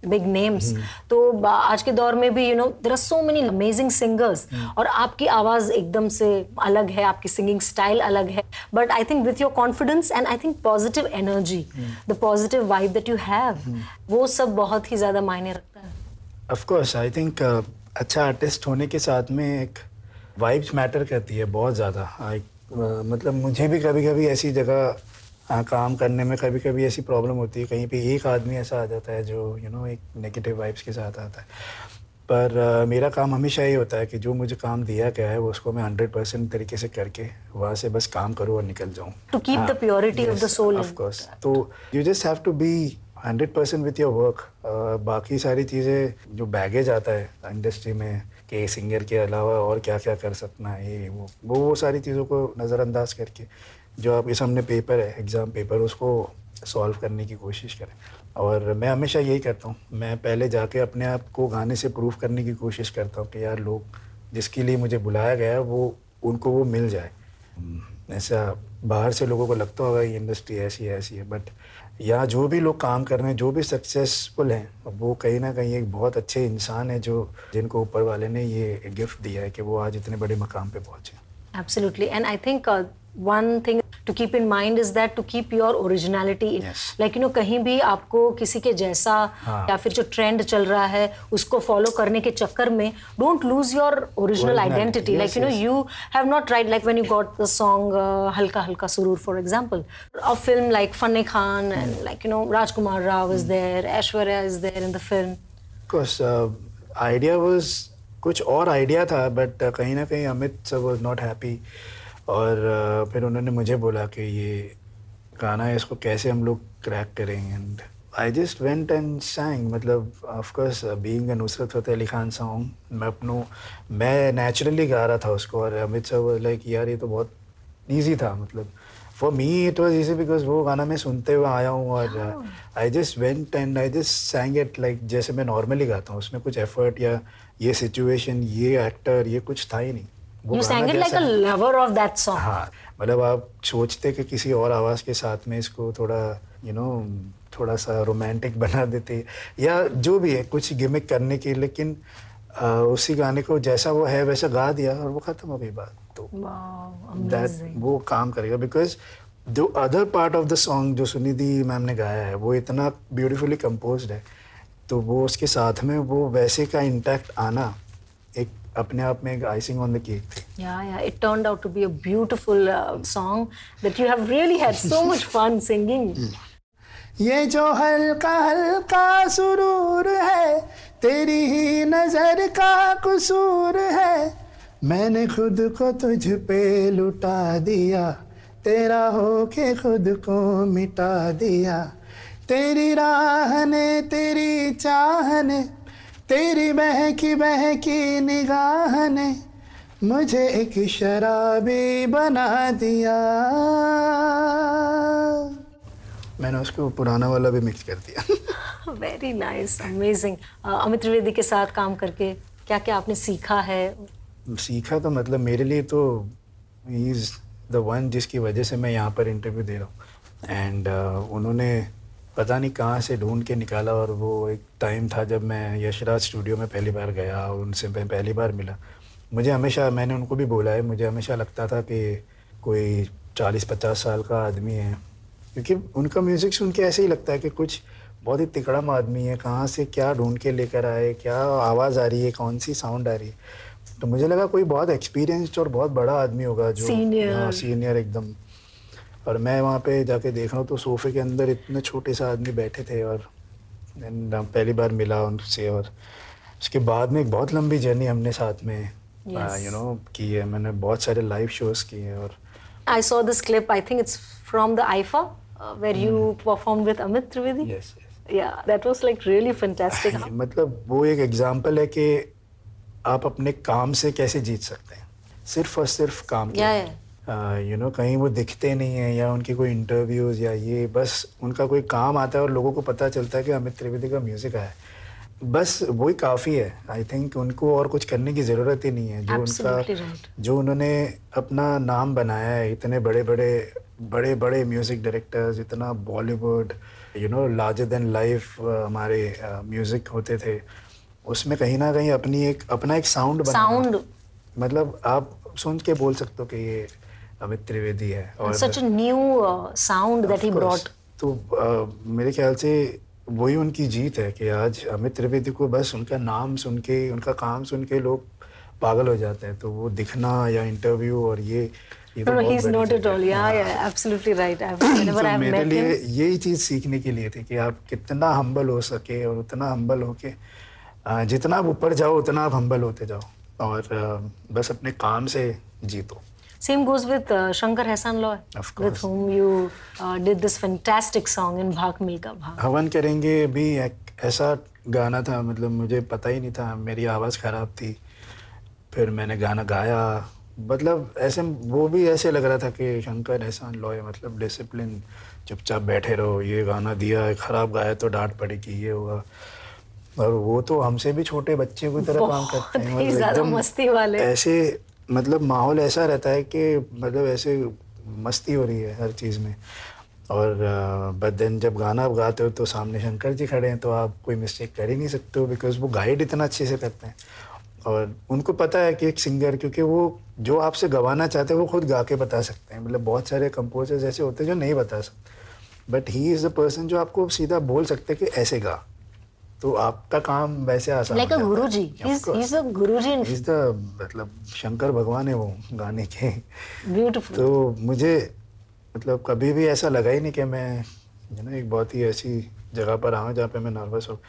big names, तो आज के दौर में भी you know there are so many amazing singers और आपकी आवाज़ एकदम से अलग है, आपकी सिंगिंग स्टाइल अलग है. But I think with your confidence and I think positive energy, the positive vibe that you have, वो सब बहुत ही ज़्यादा मायने रखता है. ऑफ कोर्स आई थिंक अच्छा आर्टिस्ट होने के साथ में एक वाइब्स मैटर करती है बहुत ज़्यादा. मतलब मुझे भी कभी कभी ऐसी जगह आ, काम करने में कभी कभी ऐसी प्रॉब्लम होती है, कहीं पे एक आदमी ऐसा आ जाता है जो यू नो एक नेगेटिव वाइब्स के साथ आता है. पर आ, मेरा काम हमेशा ये होता है कि जो मुझे काम दिया गया है वो उसको मैं हंड्रेड परसेंट तरीके से करके वहाँ से बस काम करूँ और निकल जाऊँ. To keep the purity of the soul of course. तो you just have to be hundred percent with your work. बाकी सारी चीज़ें जो बैगेज आता है इंडस्ट्री में कि सिंगर के अलावा और क्या क्या कर सकना है, ये वो वो वो सारी चीज़ों को नज़रअंदाज करके जो आपके सामने पेपर है, एग्ज़ाम पेपर, उसको सॉल्व करने की कोशिश करें. और मैं हमेशा यही करता हूँ, मैं पहले जाके अपने आप को गाने से प्रूव करने की कोशिश करता हूँ कि यार लोग जिसके लिए मुझे बुलाया गया है वो उनको वो मिल जाए. ऐसा बाहर से लोगों को लगता होगा ये इंडस्ट्री ऐसी है ऐसी है, बट यहाँ जो भी लोग काम कर रहे हैं, जो भी सक्सेसफुल हैं, वो कहीं ना कहीं एक बहुत अच्छे इंसान है जो जिनको ऊपर वाले ने ये गिफ्ट दिया है कि वो आज इतने बड़े मकाम पर पहुँचे. Absolutely. And I think one thing to keep in mind is that to keep your originality. Yes. Like you know कहीं भी आपको किसी के जैसा हाँ. या फिर जो ट्रेंड चल रहा है उसको फॉलो करने के चक्कर में don't lose your original identity. Yes, like you yes. know you have not tried like when you got the song uh, हल्का हल्का सुरूर for example. A film like Fanne Khan mm. and like you know Rajkummar Rao mm. is there, Aishwarya is there in the film. Of course uh, idea was कुछ और idea था but uh, कहीं ना कहीं Amit sir was not happy. और फिर उन्होंने मुझे बोला कि ये गाना है इसको कैसे हम लोग क्रैक करेंगे. And I just went and sang. मतलब of course being a Nusrat Fateh Ali Khan song मैं अपनों मैं नेचुरली गा रहा था उसको. और अमित साहब वाज लाइक यार ये तो बहुत ईजी था. मतलब for me it was easy because वो गाना मैं सुनते हुए आया हूँ और I just went and I just sang it like जैसे मैं नॉर्मली गाता हूँ. उसमें कुछ एफर्ट या ये सिचुएशन ये एक्टर ये कुछ था ही नहीं. You sang it like a lover of that song. हाँ, मतलब आप सोचते कि किसी और आवाज़ के साथ में इसको थोड़ा यू नो थोड़ा सा रोमांटिक बना देते या जो भी है कुछ गिमिक करने की, लेकिन उसी गाने को जैसा वो है वैसा गा दिया और वो ख़त्म हो गई बात. तो दैट वो काम करेगा बिकॉज जो other part of the song जो सुनिधि मैम ने गाया है वो इतना ब्यूटिफुली कंपोज्ड है, तो वो उसके साथ में वो वैसे का इंटैक्ट आना एक अपने आप में एक आइसिंग ऑन द केक थी. Yeah yeah it turned out to be a beautiful song that you have really had so much fun singing. ये जो हल्का हल्का सुरूर है तेरी ही नजर का कसूर है, मैंने खुद को तुझ पे लुटा दिया तेरा हो के खुद को मिटा दिया, तेरी राह ने तेरी चाह ने तेरी बहकी बहकी निगाह ने मुझे एक शराबी बना दिया। मैंने उसको पुराना वाला भी मिक्स कर दिया। Very nice, amazing. Amit Trivedi के साथ काम करके क्या क्या आपने सीखा है? सीखा तो मतलब मेरे लिए तो ही इज़ द वन जिसकी वजह से मैं यहाँ पर इंटरव्यू दे रहा हूँ। एंड uh, उन्होंने पता नहीं कहाँ से ढूंढ के निकाला, और वो एक टाइम था जब मैं यशराज स्टूडियो में पहली बार गया, उनसे मैं पहली बार मिला। मुझे हमेशा, मैंने उनको भी बोला है, मुझे हमेशा लगता था कि कोई चालीस पचास साल का आदमी है, क्योंकि उनका म्यूज़िक सुन के ऐसे ही लगता है कि कुछ बहुत ही तिकड़म आदमी है, कहाँ से क्या ढूंढ के लेकर आए, क्या आवाज़ आ रही है, कौन सी साउंड आ रही है। तो मुझे लगा कोई बहुत एक्सपीरियंस्ड और बहुत बड़ा आदमी होगा जो सीनियर सीनियर एकदम। और मैं वहाँ पे जाके देख रहा हूँ तो सोफ़े के अंदर इतने छोटे सा आदमी बैठे थे, और पहली बार मिला उनसे। और उसके बाद में एक बहुत लंबी जर्नी हमने साथ में यू नो की है, मैंने बहुत सारे लाइव शोज़ किए हैं। और I saw this clip, I think it's from the IIFA where you perform with Amit Trivedi. Yes yeah, that was like really fantastic. मतलब वो एक एग्जांपल है कि आप अपने काम से कैसे जीत सकते हैं, सिर्फ और सिर्फ काम के। yeah, yeah. यू नो कहीं वो दिखते नहीं है, या उनके कोई इंटरव्यूज़ या ये, बस उनका कोई काम आता है और लोगों को पता चलता है कि अमित त्रिवेदी का म्यूज़िक आया है, बस वही काफ़ी है। आई थिंक उनको और कुछ करने की ज़रूरत ही नहीं है। जो उनका जो उन्होंने अपना नाम बनाया है, इतने बड़े बड़े बड़े बड़े म्यूज़िक डायरेक्टर्स, इतना Bollywood you know larger than life हमारे म्यूज़िक होते थे, उसमें कहीं ना कहीं अपनी एक अपना एक साउंड साउंड मतलब आप सुन के बोल सकते हो कि ये अमित त्रिवेदी है। और such a new sound that he brought. तो uh, मेरे ख्याल से वही उनकी जीत है कि आज अमित त्रिवेदी को बस उनका नाम सुन के, उनका काम सुन के लोग पागल हो जाते हैं। तो वो दिखना या इंटरव्यू और ये ये तो बहुत बड़ी है मेरे लिए। यही चीज़ सीखने के लिए थी कि आप कितना हम्बल हो सके, और उतना हम्बल होके uh, जितना आप ऊपर जाओ उतना आप हम्बल होते जाओ, और uh, बस अपने काम से जीतो। Same goes with uh, Shankar Ehsaan Loy, of course, with whom you uh, did this fantastic song in Bhag Milka Bhag. हवन करेंगे भी एक ऐसा गाना था, मतलब मुझे पता ही नहीं था, मेरी आवाज़ ख़राब थी, फिर मैंने गाना गाया। मतलब ऐसे वो भी ऐसे लग रहा था कि शंकर एहसान लॉय मतलब डिसिप्लिन, चुपचाप बैठे रहो, ये गाना दिया, ख़राब गाया तो डांट पड़ेगी, ये होगा। और वो तो हमसे भी छोटे बच्चे की तरह काम करते हैं, मतलब एकदम मस्ती वाले ऐसे। मतलब माहौल ऐसा रहता है कि मतलब ऐसे मस्ती हो रही है हर चीज़ में। और बट देन जब गाना आप गाते हो तो सामने शंकर जी खड़े हैं, तो आप कोई मिस्टेक कर ही नहीं सकते हो, बिकॉज वो गाइड इतना अच्छे से करते हैं, और उनको पता है कि एक सिंगर, क्योंकि वो जो आपसे गवाना चाहते हैं वो खुद गा के बता सकते हैं। मतलब बहुत सारे कंपोजर्स ऐसे होते हैं जो नहीं बता सकते, but he is the person जो आपको सीधा बोल सकते हैं कि ऐसे गा, तो आपका काम वैसे आसान like हो जाता गुरुजी। है। He's, he's a Guruji. He's the, मतलब शंकर भगवान है वो गाने के। Beautiful। तो मुझे मतलब कभी भी ऐसा लगा ही नहीं कि मैं यू नो एक बहुत ही ऐसी जगह पर आऊँ जहाँ पे मैं नर्वस हो।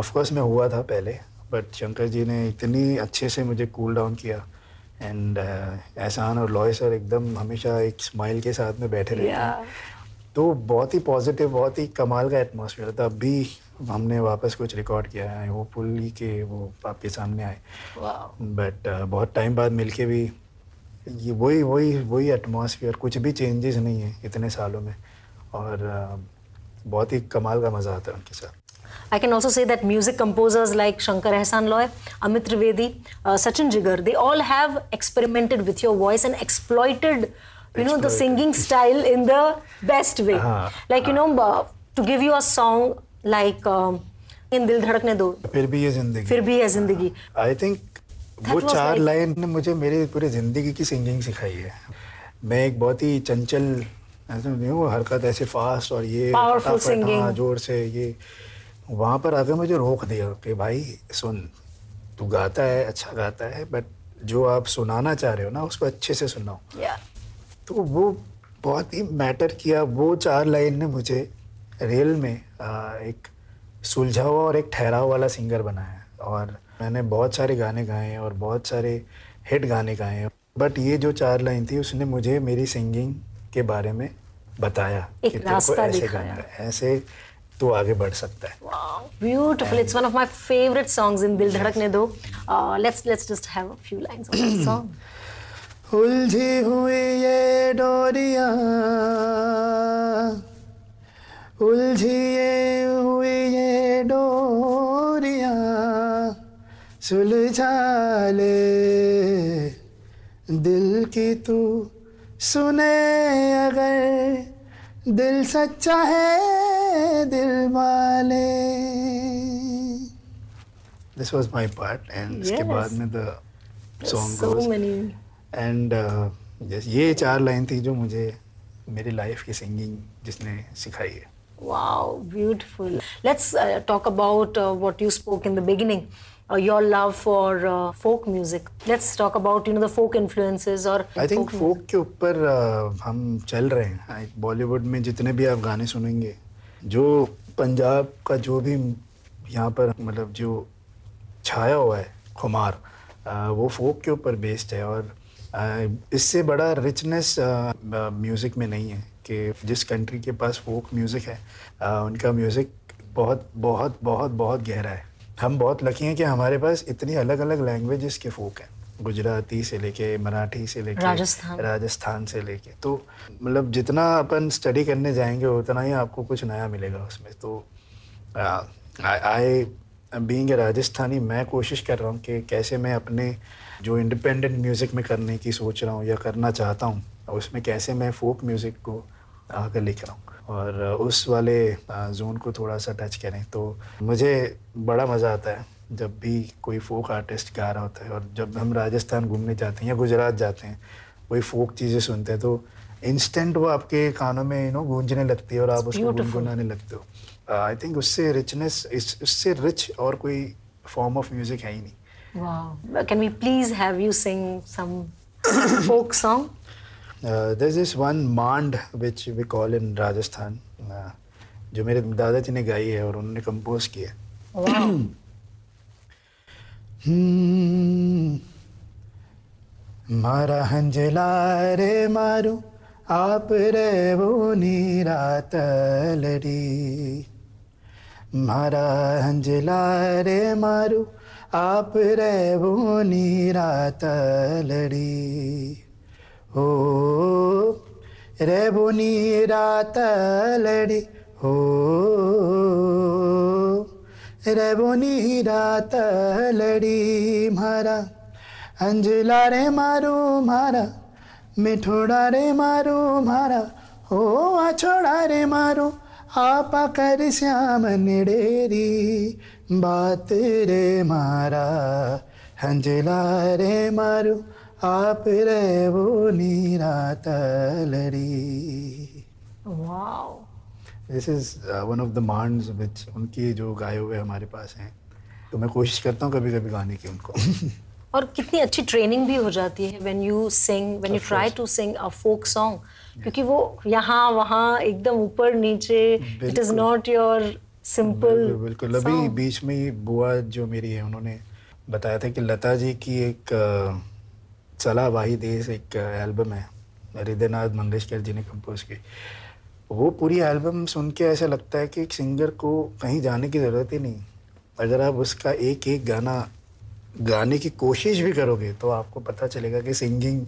ऑफकोर्स मैं हुआ था पहले, बट शंकर जी ने इतनी अच्छे से मुझे कूल डाउन किया। एंड uh, एहसान और लॉय सर एकदम हमेशा एक स्माइल के साथ में बैठे रहते हैं, तो बहुत ही पॉजिटिव, बहुत ही कमाल का एटमॉस्फेयर था। अभी हमने वापस कुछ रिकॉर्ड किया है, होपफुली कि वो आपके सामने आए। But wow. uh, बहुत टाइम बाद मिलके भी ये वही वही वही एटमॉस्फेयर, कुछ भी चेंजेस नहीं है इतने सालों में, और uh, बहुत ही कमाल का मज़ा आता है उनके साथ। I can also say that music composers like Shankar Ehsaan Loy, Amit Trivedi, uh, Sachin Jigar, they all have experimented with your voice and exploited you know the singing style in the best way. हाँ, like हाँ. you know uh, to give you a song like um, in Dil Dhadakne Do, फिर भी ये जिंदगी, फिर भी ये जिंदगी। हाँ, I think वो चार लाइन ने मुझे मेरे पूरे जिंदगी की सिंगिंग सिखाई है। मैं एक बहुत ही चंचल ऐसे नहीं हूँ, हरकत ऐसे फास्ट और ये पावरफुल सिंगिंग, हाँ, जोर से ये। वहाँ पर आगे मुझे रोक दिया कि भाई सुन, तू गाता है, अच्छा गाता है, बट जो आप सुनाना चाह रहे हो ना उसको अच्छे से सुनाओ। yeah. तो वो बहुत ही मैटर किया। वो चार लाइन ने मुझे रियल में आ, एक सुलझा हुआ और एक ठहराव वाला सिंगर बनाया। और मैंने बहुत सारे गाने गाए हैं और बहुत सारे हिट गाने गाए हैं, बट ये जो चार लाइन थी उसने मुझे मेरी सिंगिंग के बारे में बताया, एक रास्ता दिखाया, ऐसे तो आगे बढ़ सकता है. Wow, beautiful! And it's one of my favorite songs in Dil Dhadakne Do. Uh, let's let's just have a few lines of that song. उलझी हुई ये डोरियाँ, उलझी हुई ये डोरियाँ, सुलझा ले दिल की तू, सुने अगर दिल सच्चा है दिल वाले. This was my part, and yes. इसके बाद में the song so goes. Many. And uh, yes, ये चार लाइन थी जो मुझे मेरी लाइफ की सिंगिंग जिसने सिखाई है. Wow, beautiful. Let's uh, talk about uh, what you spoke in the beginning. Uh, your love for uh, folk music. Let's talk about you know the folk influences or. I think folk के ऊपर uh, हम चल रहे हैं. Bollywood में जितने भी आप गाने सुनेंगे, जो पंजाब का जो भी यहाँ पर मतलब जो छाया हुआ है खुमार, uh, वो folk के ऊपर based है. और uh, इससे बड़ा richness music uh, uh, में नहीं है कि जिस country के पास folk music है, uh, उनका music बहुत बहुत बहुत बहुत गहरा है. हम बहुत लकी हैं कि हमारे पास इतनी अलग अलग लैंग्वेजेस के फोक हैं, गुजराती से लेके मराठी से लेके राजस्थान राजस्थान से लेके. तो मतलब जितना अपन स्टडी करने जाएंगे उतना ही आपको कुछ नया मिलेगा उसमें. तो आई बीइंग ए राजस्थानी मैं कोशिश कर रहा हूँ कि कैसे मैं अपने जो इंडिपेंडेंट म्यूज़िक में करने की सोच रहा हूँ या करना चाहता हूँ, उसमें कैसे मैं फोक म्यूज़िक को आकर लिख रहा हूँ और उस वाले जोन को थोड़ा सा टच करें. तो मुझे बड़ा मज़ा आता है जब भी कोई फोक आर्टिस्ट गा रहा होता है, और जब हम राजस्थान घूमने जाते हैं या गुजरात जाते हैं कोई फोक चीज़ें सुनते हैं तो इंस्टेंट वो आपके कानों में यू नो गूंजने लगती है और आप उसको गुनगुनाने लगते हो. आई थिंक उससे रिचनेस, उससे रिच और कोई फॉर्म ऑफ म्यूजिक है ही नहीं. Wow, can we please have you sing some folk song? Uh, there's this one mand which we call in Rajasthan, uh, जो मेरे दादा जी ने गाई है और उन्होंने कंपोज किया. हम्म मारा हंजला रे मारू आप रे बोनी रात लड़ी, मारा हंजला रे मारू आप रे बोनी रात लड़ी, हो रे बोनी रात लड़ी, हो रे बोनी रात लड़ी, मारा अंजला रे मारो मारा मिठोड़ा रे मारो मारा, हो आ छोड़ा रे मारो आपा कर श्याम निडेरी बात रे मारा अंजला रे मारो आप रे वो नीरा तलड़ी. Wow, this is one of the maands which उनकी जो गाए हुए हमारे पास हैं. तो मैं कोशिश करता हूँ कभी कभी गाने की उनको. और कितनी अच्छी ट्रेनिंग भी हो जाती है when you sing, when you try to sing a folk song, क्योंकि वो यहाँ वहाँ एकदम ऊपर नीचे, it is not your simple. बिल्कुल. अभी बीच में ही बुआ जो मेरी है उन्होंने बताया था कि लता जी की एक चला वाही देश एक एल्बम है हृदयनाथ मंगेशकर जी ने कंपोज की. वो पूरी एल्बम सुन के ऐसा लगता है कि एक सिंगर को कहीं जाने की ज़रूरत ही नहीं. अगर आप उसका एक एक गाना गाने की कोशिश भी करोगे तो आपको पता चलेगा कि सिंगिंग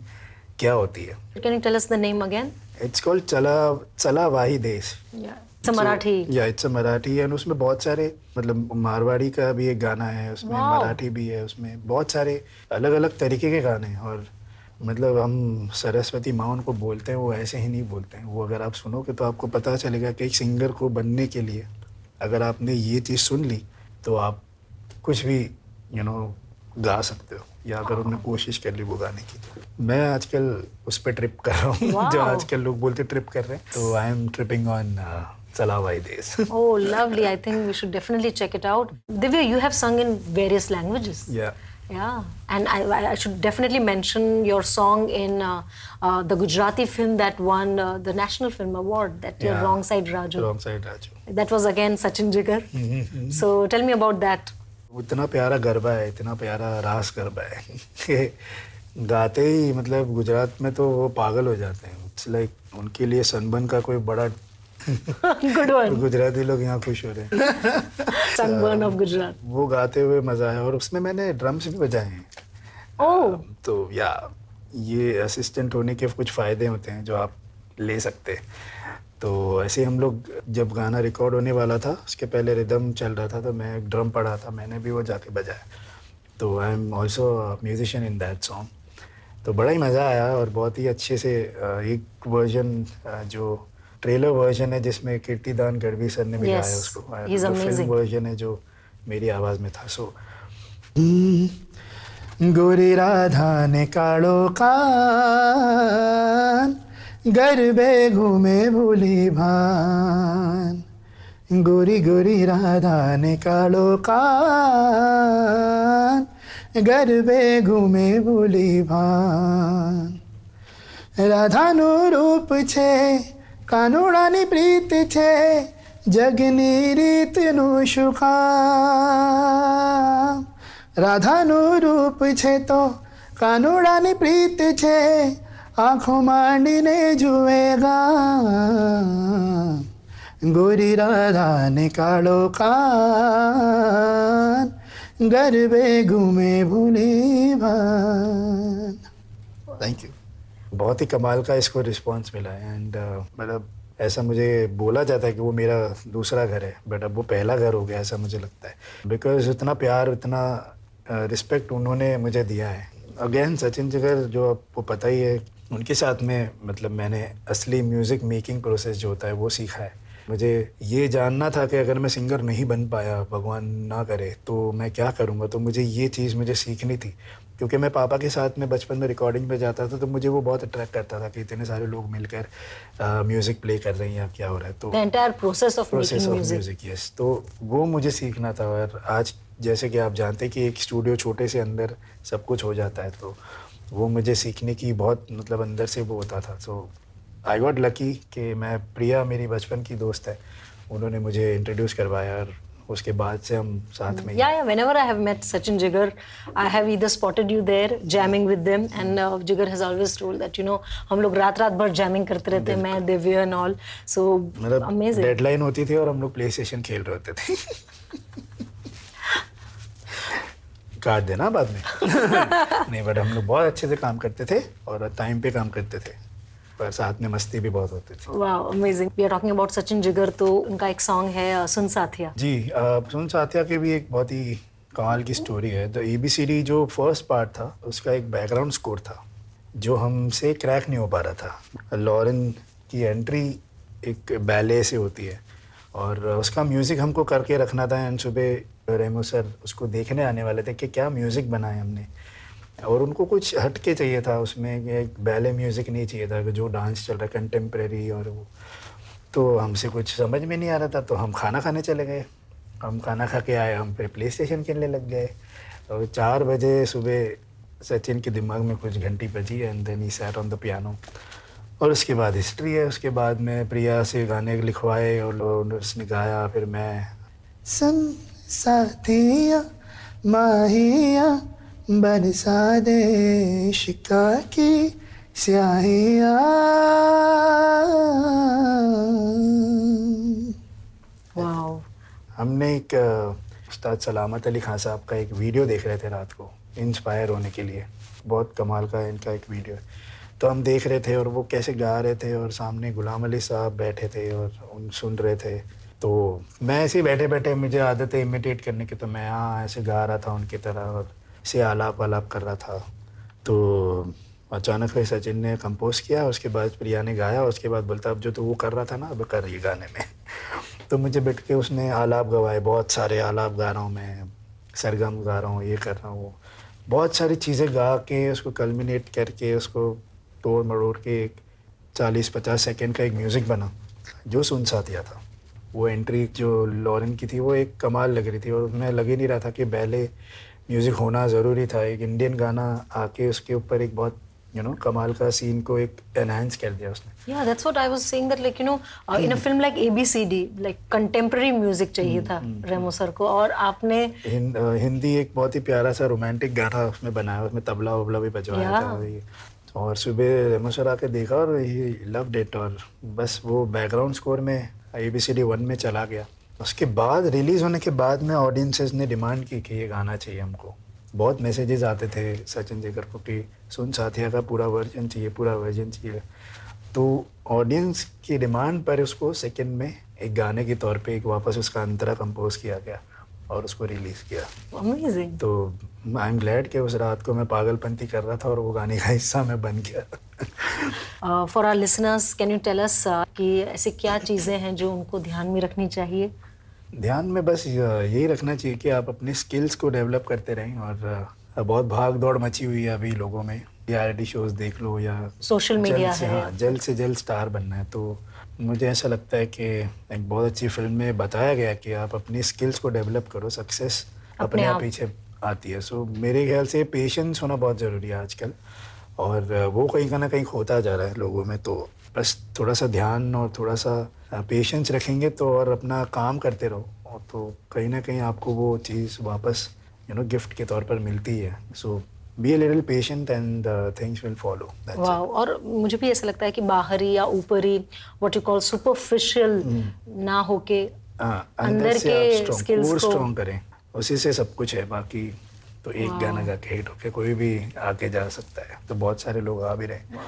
क्या होती है. Can you tell us the name again? It's called चला चला वाही देश. Yeah. It's a Marathi. Yeah, it's a Marathi and उसमें बहुत सारे मतलब मारवाड़ी का भी एक गाना है उसमें, मराठी भी है उसमें, बहुत सारे अलग अलग तरीके के गाने हैं. और मतलब हम सरस्वती माँ उनको बोलते हैं, वो ऐसे ही नहीं बोलते हैं. वो अगर आप सुनोगे तो आपको पता चलेगा कि एक सिंगर को बनने के लिए अगर आपने ये चीज़ सुन ली तो आप कुछ भी यू नो गा सकते हो, या अगर उन्होंने कोशिश कर ली वो गाने की. तो मैं आजकल उस पर ट्रिप कर रहा हूँ जो आजकल लोग बोलते ट्रिप कर रहे हैं, तो I am tripping on Salawai days. Oh, lovely. I think we should definitely check it out. Divya, you have sung in various languages. Yeah. Yeah. And I, I should definitely mention your song in uh, uh, the Gujarati film that won uh, the National Film Award, that yeah. Wrong Side Raju. Wrong Side Raju. That was again Sachin Jigar. Mm-hmm. So tell me about that. इतना प्यारा गरबा है, इतना प्यारा रास गरबा है. गाते ही मतलब गुजरात में तो वो पागल हो जाते हैं. इट्स लाइक उनके लिए सनबर्न का कोई बड़ा गुड वन गुजराती लोग यहाँ खुश हो रहे हैं सनबर्न ऑफ गुजरात वो गाते हुए मजा है और उसमें मैंने ड्रम्स भी बजाए हैं ओह तो या ये असिस्टेंट होने के कुछ फायदे होते हैं जो आप ले सकते हैं तो ऐसे हम लोग जब गाना रिकॉर्ड होने वाला था उसके पहले रिदम चल रहा था तो मैं एक ड्रम पड़ा था मैंने भी वो जाके बजाया तो I am also musician in that song तो बड़ा ही मज़ा आया और बहुत ही अच्छे से एक वर्जन जो ट्रेलर वर्जन है जिसमें कीर्तिदान गढ़वी सर ने भी गाया yes. उसको तो फिल्म वर्जन है जो मेरी आवाज़ में था सो so, गोरी राधा ने कालो कान गरबे घूमे भूली भान गोरी गोरी राधा ने कालो कान गरबे घूमे भूली भान राधानु रूप छे कानूडानी प्रीत छे जगनी रीतनु शुकाम राधानु रूप छे तो कानूडानी प्रीत छे आँखों मांडीने जुएगा गोरी राधा ने कालो कान गरबे घूमे भूली भान थैंक यू बहुत ही कमाल का इसको रिस्पांस मिला है एंड uh, मतलब ऐसा मुझे बोला जाता है कि वो मेरा दूसरा घर है बट अब वो पहला घर हो गया ऐसा मुझे लगता है बिकॉज इतना प्यार इतना रिस्पेक्ट uh, उन्होंने मुझे दिया है अगेन सचिन जिगर जो आपको पता ही है उनके साथ में मतलब मैंने असली म्यूज़िक मेकिंग प्रोसेस जो होता है वो सीखा है मुझे ये जानना था कि अगर मैं सिंगर नहीं बन पाया भगवान ना करे तो मैं क्या करूँगा तो मुझे ये चीज़ मुझे सीखनी थी क्योंकि मैं पापा के साथ में बचपन में रिकॉर्डिंग पे जाता था तो मुझे वो बहुत अट्रैक्ट करता था कि इतने सारे लोग मिलकर म्यूज़िक प्ले कर रहे हैं या क्या हो रहा है तो entire process of process of music yes तो वो मुझे सीखना था और आज जैसे कि आप जानते हैं कि एक स्टूडियो छोटे से अंदर सब कुछ हो जाता है तो वो मुझे सीखने की बहुत मतलब अंदर से वो होता था सो आई गॉट लकी कि मैं प्रिया मेरी बचपन की दोस्त है उन्होंने मुझे इंट्रोड्यूस करवाया और उसके बाद से हम साथ में yeah yeah whenever I have met Sachin Jigar I have either spotted you there jamming with them and Jigar has always told that you know हम लोग रात रात भर जैमिंग करते रहते हैं मैं Divya and all so amazing deadline होती थी और हम लोग प्ले स्टेशन खेल रहे होते थे काट देना बाद में नहीं बट हम लोग बहुत अच्छे से काम करते थे और टाइम पे काम करते थे पर साथ में मस्ती भी बहुत होती थी wow amazing we are talking about Sachin Jigar तो उनका एक सॉन्ग है सुन साथिया जी सुन साथिया की भी एक बहुत ही कमाल की स्टोरी है तो एबीसीडी जो फर्स्ट पार्ट था उसका एक बैकग्राउंड स्कोर था जो हमसे क्रैक नहीं हो पा रहा था लॉरेन की एंट्री एक बैले से होती है और उसका म्यूज़िक हमको करके रखना था एंड सुबह रेमो सर उसको देखने आने वाले थे कि क्या म्यूज़िक बनाए हमने और उनको कुछ हटके चाहिए था उसमें एक बैले म्यूज़िक नहीं चाहिए था जो डांस चल रहा है कंटेम्प्रेरी और वो तो हमसे कुछ समझ में नहीं आ रहा था तो हम खाना खाने चले गए हम खाना खा के आए हम फिर प्ले स्टेशन खेलने लग गए और चार बजे सुबह सचिन के दिमाग में कुछ घंटी बजी and then he sat on the piano और उसके बाद हिस्ट्री है उसके बाद मैं प्रिया से गाने लिखवाए और उसने गाया फिर मैं सुन साथिया माहिया बरसा दे शिका की स्याहिया wow. हमने एक उस्ताद सलामत अली खान साहब का एक वीडियो देख रहे थे रात को इंस्पायर होने के लिए बहुत कमाल का इनका एक वीडियो है तो हम देख रहे थे और वो कैसे गा रहे थे और सामने गुलाम अली साहब बैठे थे और उन सुन रहे थे तो मैं ऐसे बैठे बैठे मुझे आदत है इमिटेट करने की तो मैं हाँ ऐसे गा रहा था उनकी तरह और से आलाप आलाप कर रहा था तो अचानक फिर सचिन ने कंपोज किया उसके बाद प्रिया ने गाया उसके बाद बोलता अब जो तो वो कर रहा था ना अब कर रही गाने में तो मुझे बैठ के उसने आलाप गवाए बहुत सारे आलाप गा रहा हूँ मैं सरगम गा रहा हूँ ये कर रहा हूँ बहुत सारी चीज़ें गा के उसको कल्मिनेट करके उसको तोड़ मरोड़ के एक चालीस पचास सेकेंड का एक म्यूज़िक बना जो सुन साथिया था वो एंट्री जो लॉरेन की थी वो एक कमाल लग रही थी और मैं लग ही नहीं रहा था कि पहले म्यूज़िक होना ज़रूरी था एक इंडियन गाना आके उसके ऊपर एक बहुत यू नो कमाल का सीन को एक एनहांस कर दिया उसने या that's what I was saying that like you know in a film like ABCD like contemporary music चाहिए था रेमो सर को और आपने हिंदी एक बहुत ही प्यारा सा रोमांटिक गाना उसमें बनाया उसमें तबला वबला भी बजवाया था और सुबह रेमो सर आके देखा और ही लव्ड इट और बस वो बैकग्राउंड स्कोर में एबीसीडी वन में चला गया। उसके बाद रिलीज़ होने के बाद में ऑडियंसेस ने डिमांड की कि ये गाना चाहिए हमको। बहुत मैसेजेस आते थे सचिन जिगर को कि सुन साथिया का पूरा वर्जन चाहिए, पूरा वर्जन चाहिए। तो ऑडियंस की डिमांड पर उसको सेकंड में एक गाने के तौर पे एक वापस उसका अंतरा कंपोज किया गया और उसको रिलीज़ किया। अमेजिंग। तो आई एम ग्लैड कि उस रात को मैं पागलपंती कर रहा था और वो गाने का हिस्सा मैं बन गया। For our listeners, can you tell us कि ऐसी क्या चीज़ें हैं जो उनको ध्यान में रखनी चाहिए? ध्यान में बस यही रखना चाहिए कि आप अपने स्किल्स को डेवलप करते रहें। और बहुत भाग दौड़ मची हुई है अभी लोगों में, रियलिटी शोज़ देख लो या सोशल मीडिया है, हाँ, जल्द से जल्द स्टार बनना है। तो मुझे ऐसा लगता है कि एक बहुत अच्छी फिल्म में बताया गया कि आप अपने स्किल्स को डेवलप करो, सक्सेस अपने आप पीछे आती है। सो मेरे ख्याल से पेशेंस होना बहुत ज़रूरी है आजकल, और वो कहीं ना कहीं खोता जा रहा है लोगों में। तो बस थोड़ा सा ध्यान और थोड़ा सा पेशेंस रखेंगे तो और अपना काम करते रहो, और तो कहीं ना कहीं आपको वो चीज़ वापस यू नो गिफ्ट के तौर पर मिलती है। So be a little patient and things will follow. वाह। और मुझे भी ऐसा लगता है कि बाहरी या ऊपरी व्हाट यू कॉल सुपरफिशियल ना होके अंदर के स्किल्स को स्ट्रॉन्ग करें, उसी से सब कुछ है। बाकी तो एक गाना गा के हिट होके कोई भी आके जा सकता है, तो बहुत सारे लोग आ भी रहे।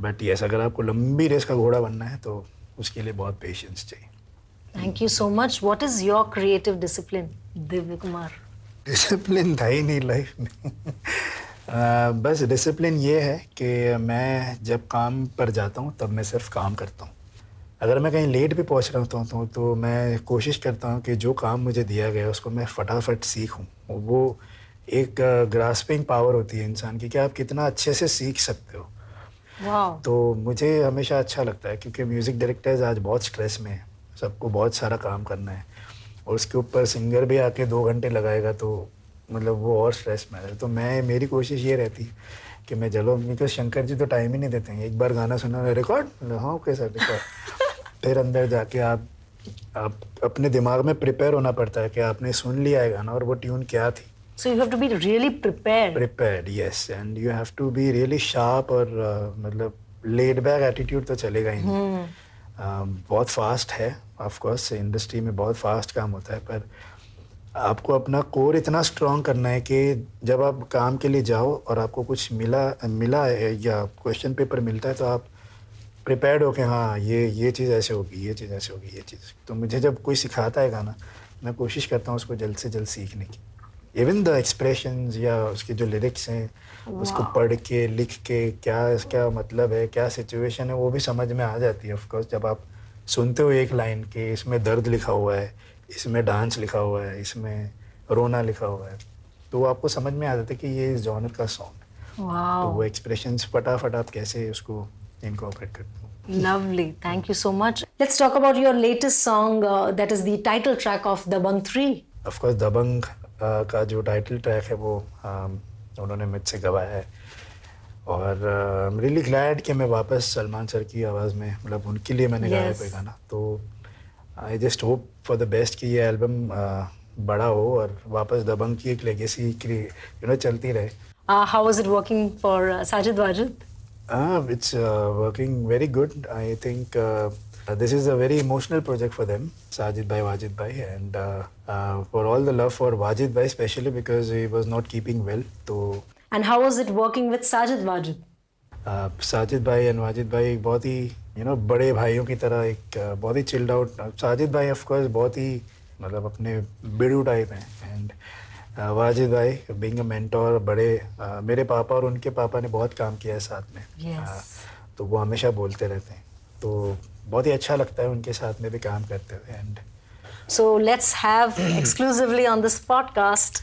बट यस, अगर आपको लंबी रेस का घोड़ा बनना है तो उसके लिए बहुत पेशेंस चाहिए। Thank you so much. What is your creative discipline, Divya Kumar? Discipline था ही नहीं लाइफ में। uh, बस डिसिप्लिन ये है कि मैं जब काम पर जाता हूँ तब मैं सिर्फ काम करता हूँ। अगर मैं कहीं लेट भी पहुँच रहा होता हूँ तो मैं कोशिश करता हूँ कि जो काम मुझे दिया गया उसको मैं फटाफट सीखूँ। वो एक ग्रास्पिंग पावर होती है इंसान की कि आप कितना अच्छे से सीख सकते हो। Wow. तो मुझे हमेशा अच्छा लगता है क्योंकि म्यूज़िक डायरेक्टर्स आज बहुत स्ट्रेस में हैं, सबको बहुत सारा काम करना है और उसके ऊपर सिंगर भी आके दो घंटे लगाएगा तो मतलब वो और स्ट्रेस में है। तो मैं मेरी कोशिश ये रहती है कि मैं चलो, बिकॉज शंकर जी तो टाइम ही नहीं देते हैं। एक बार गाना सुना, रिकॉर्ड, हाँ ओके सर रिकॉर्ड। फिर अंदर जाके आप आप अपने दिमाग में प्रिपेयर होना पड़ता है कि आपने सुन लिया है गाना और वो ट्यून क्या थी। So you have to be really prepared. Prepared, yes, and you have to be really sharp और मतलब laid back attitude तो चलेगा ही नहीं। बहुत fast है, of course इंडस्ट्री में बहुत fast काम होता है, पर आपको अपना कोर इतना स्ट्रॉन्ग करना है कि जब आप काम के लिए जाओ और आपको कुछ मिला मिला है या क्वेश्चन पेपर मिलता है तो आप प्रिपेयर्ड हो के हाँ ये ये चीज़ ऐसे होगी, ये चीज़ ऐसे होगी, ये चीज़। तो मुझे जब कोई सिखाता है गाना मैं कोशिश करता हूँ उसको जल्द से जल्द सीखने की। इवन द एक्सप्रेशंस या उसके जो लिरिक्स हैं wow. उसको पढ़ के लिख के क्या क्या मतलब है, क्या सिचुएशन है, वो भी समझ में आ जाती है। ऑफ कोर्स जब आप सुनते हो एक लाइन के इसमें दर्द लिखा हुआ है, इसमें डांस लिखा हुआ है, इसमें रोना लिखा हुआ है, तो आपको समझ में आ जाता है कि ये इस जॉनर का सॉन्ग है। wow. तो वो एक्सप्रेशंस फटाफट आप कैसे उसको इनकॉर्पोरेट करते हो। Lovely. Thank you so much. Let's talk about your latest song uh, that is the title track of Dabangg three. Of course, Dabangg Uh, का जो टाइटल ट्रैक है वो uh, उन्होंने मुझसे गवाया है और आई एम रियली ग्लैड कि मैं वापस सलमान सर की आवाज़ में मतलब उनके लिए मैंने yes. गाया कोई गाना। तो I just hope for the best कि ये एल्बम uh, बड़ा हो और वापस दबंग की एक लेगेसी यू नो चलती रहे। How was it working for Sajid Wajid? It's working very good. I think Uh, this is a very emotional project for them, Sajid bhai, Wajid bhai, and uh, uh, for all the love for Wajid bhai especially because he was not keeping well. So. And how was it working with Sajid Wajid? Uh, Sajid bhai and Wajid bhai एक बहुत ही you know बड़े भाइयों की तरह एक uh, बहुत ही chilled out. Sajid bhai of course बहुत ही मतलब अपने बिडू type हैं and uh, Wajid bhai being a mentor बड़े uh, मेरे पापा और उनके पापा ने बहुत काम किया है साथ में। Yes. uh, तो वो हमेशा बोलते रहते हैं तो बहुत ही अच्छा लगता है उनके साथ में भी काम करते हुए। And so let's have exclusively on this podcast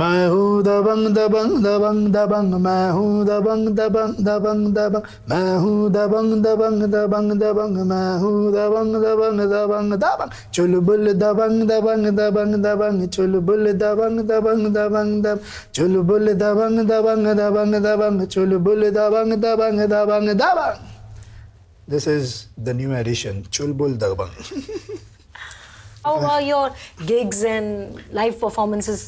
मैं हूँ दबंग दबंग दबंग दबंग मैं हूँ दबंग दबंग दबंग दबंग मैं हूँ दबंग दबंग दबंग दबंग मैं हूँ दबंग दबंग दबंग दबंग चुलबुल दबंग दबंग दबंग दबंग चुलबुल दबंग दबंग दबंग दबंग चुलबुल दबंग दबंग दबंग दबंग चुलबुल दबंग दबंग दबंग दबंग। This is the new edition, Chulbul Dabang. How are your gigs and live performances?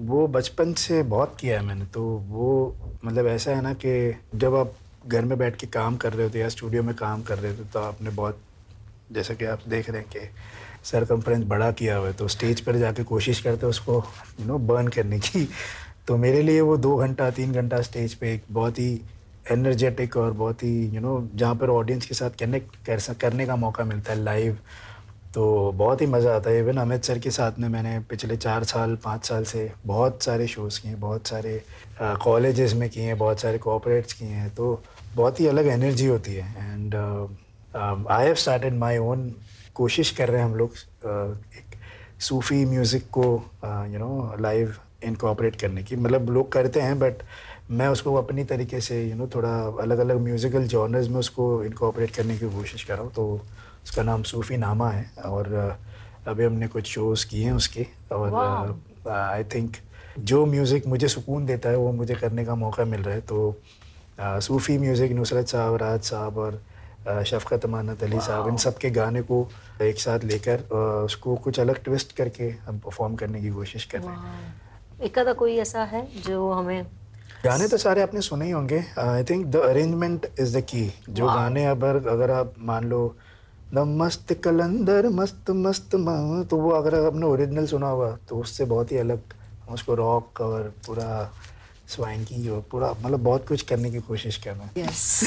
वो बचपन से बहुत किया है मैंने, तो वो मतलब ऐसा है ना कि जब आप घर में बैठ के काम कर रहे होते या स्टूडियो में काम कर रहे होते तो आपने बहुत, जैसा कि आप देख रहे हैं कि सरकमफ्रेंस बड़ा किया हुआ है, तो स्टेज पर जाके कोशिश करते उसको यू नो बर्न करने की। तो मेरे लिए वो दो घंटा तीन घंटा स्टेज पे एक बहुत ही एनर्जेटिक और बहुत ही यू नो जहाँ पर ऑडियंस के साथ कनेक्ट कर करने का मौका मिलता है लाइव, तो बहुत ही मज़ा आता है। इवन अमित सर के साथ में मैंने पिछले चार साल पाँच साल से बहुत सारे शोज़ किए हैं, बहुत सारे कॉलेजेस में किए हैं, बहुत सारे कॉर्पोरेट्स किए हैं, तो बहुत ही अलग एनर्जी होती है। And I have started my own, कोशिश कर रहे हैं हम लोग uh, एक सूफ़ी म्यूज़िक को यू नो लाइव इनकॉर्पोरेट करने की, मतलब लोग करते हैं बट मैं उसको अपनी तरीके से यू you नो know, थोड़ा अलग अलग म्यूज़िकल जॉनर्स में उसको इनकॉर्पोरेट करने की कोशिश कर रहा हूँ। तो उसका नाम सूफ़ी नामा है और अभी हमने कुछ शोज़ किए हैं उसके, और आई थिंक जो म्यूज़िक मुझे सुकून देता है वो मुझे करने का मौका मिल रहा है। तो सूफ़ी म्यूज़िक नुसरत साहब, राज साहब और शफ़क़त अमानत अली साहब, इन सब के गाने को एक साथ लेकर उसको कुछ अलग ट्विस्ट करके हम परफॉर्म करने की कोशिश कर रहे हैं। एक आधा कोई ऐसा है जो हमें, गाने तो सारे आपने सुने ही होंगे, I think the arrangement is the key. जो गाने अगर अगर आप मान लो द मस्त कलंदर मस्त मस्त माँ, तो वो अगर आपने ओरिजिनल सुना हुआ तो उससे बहुत ही अलग उसको रॉक और पूरा स्वाइंकी और पूरा मतलब बहुत कुछ करने की कोशिश करना। Yes,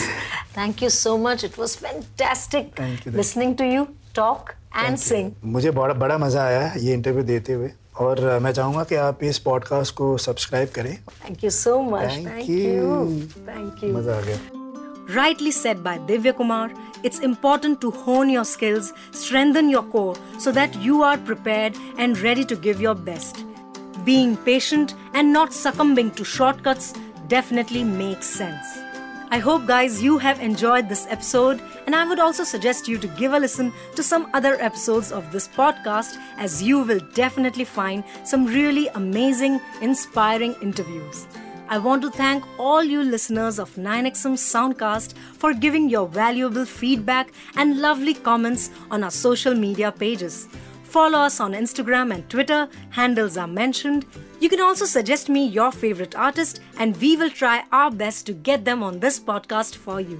thank you so much, it was fantastic listening to you talk and sing. मुझे बड़ा बड़ा मज़ा आया ये इंटरव्यू देते हुए और मैं चाहूँगा कि आप इस पॉडकास्ट को सब्सक्राइब करें। Thank you so much, thank you, thank you, मज़ा आ गया। Rightly said by Divya Kumar, it's important to hone your skills, strengthen your core so that you are prepared and ready to give your best. Being patient and not succumbing to shortcuts definitely makes sense. I hope guys you have enjoyed this episode, and I would also suggest you to give a listen to some other episodes of this podcast, as you will definitely find some really amazing, inspiring interviews. I want to thank all you listeners of nine X M Soundcast for giving your valuable feedback and lovely comments on our social media pages. Follow us on Instagram and Twitter, handles are mentioned. You can also suggest me your favorite artist and we will try our best to get them on this podcast for you.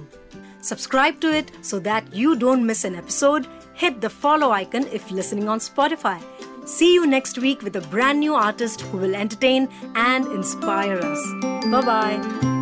Subscribe to it so that you don't miss an episode. Hit the follow icon if listening on Spotify. See you next week with a brand new artist who will entertain and inspire us. Bye-bye.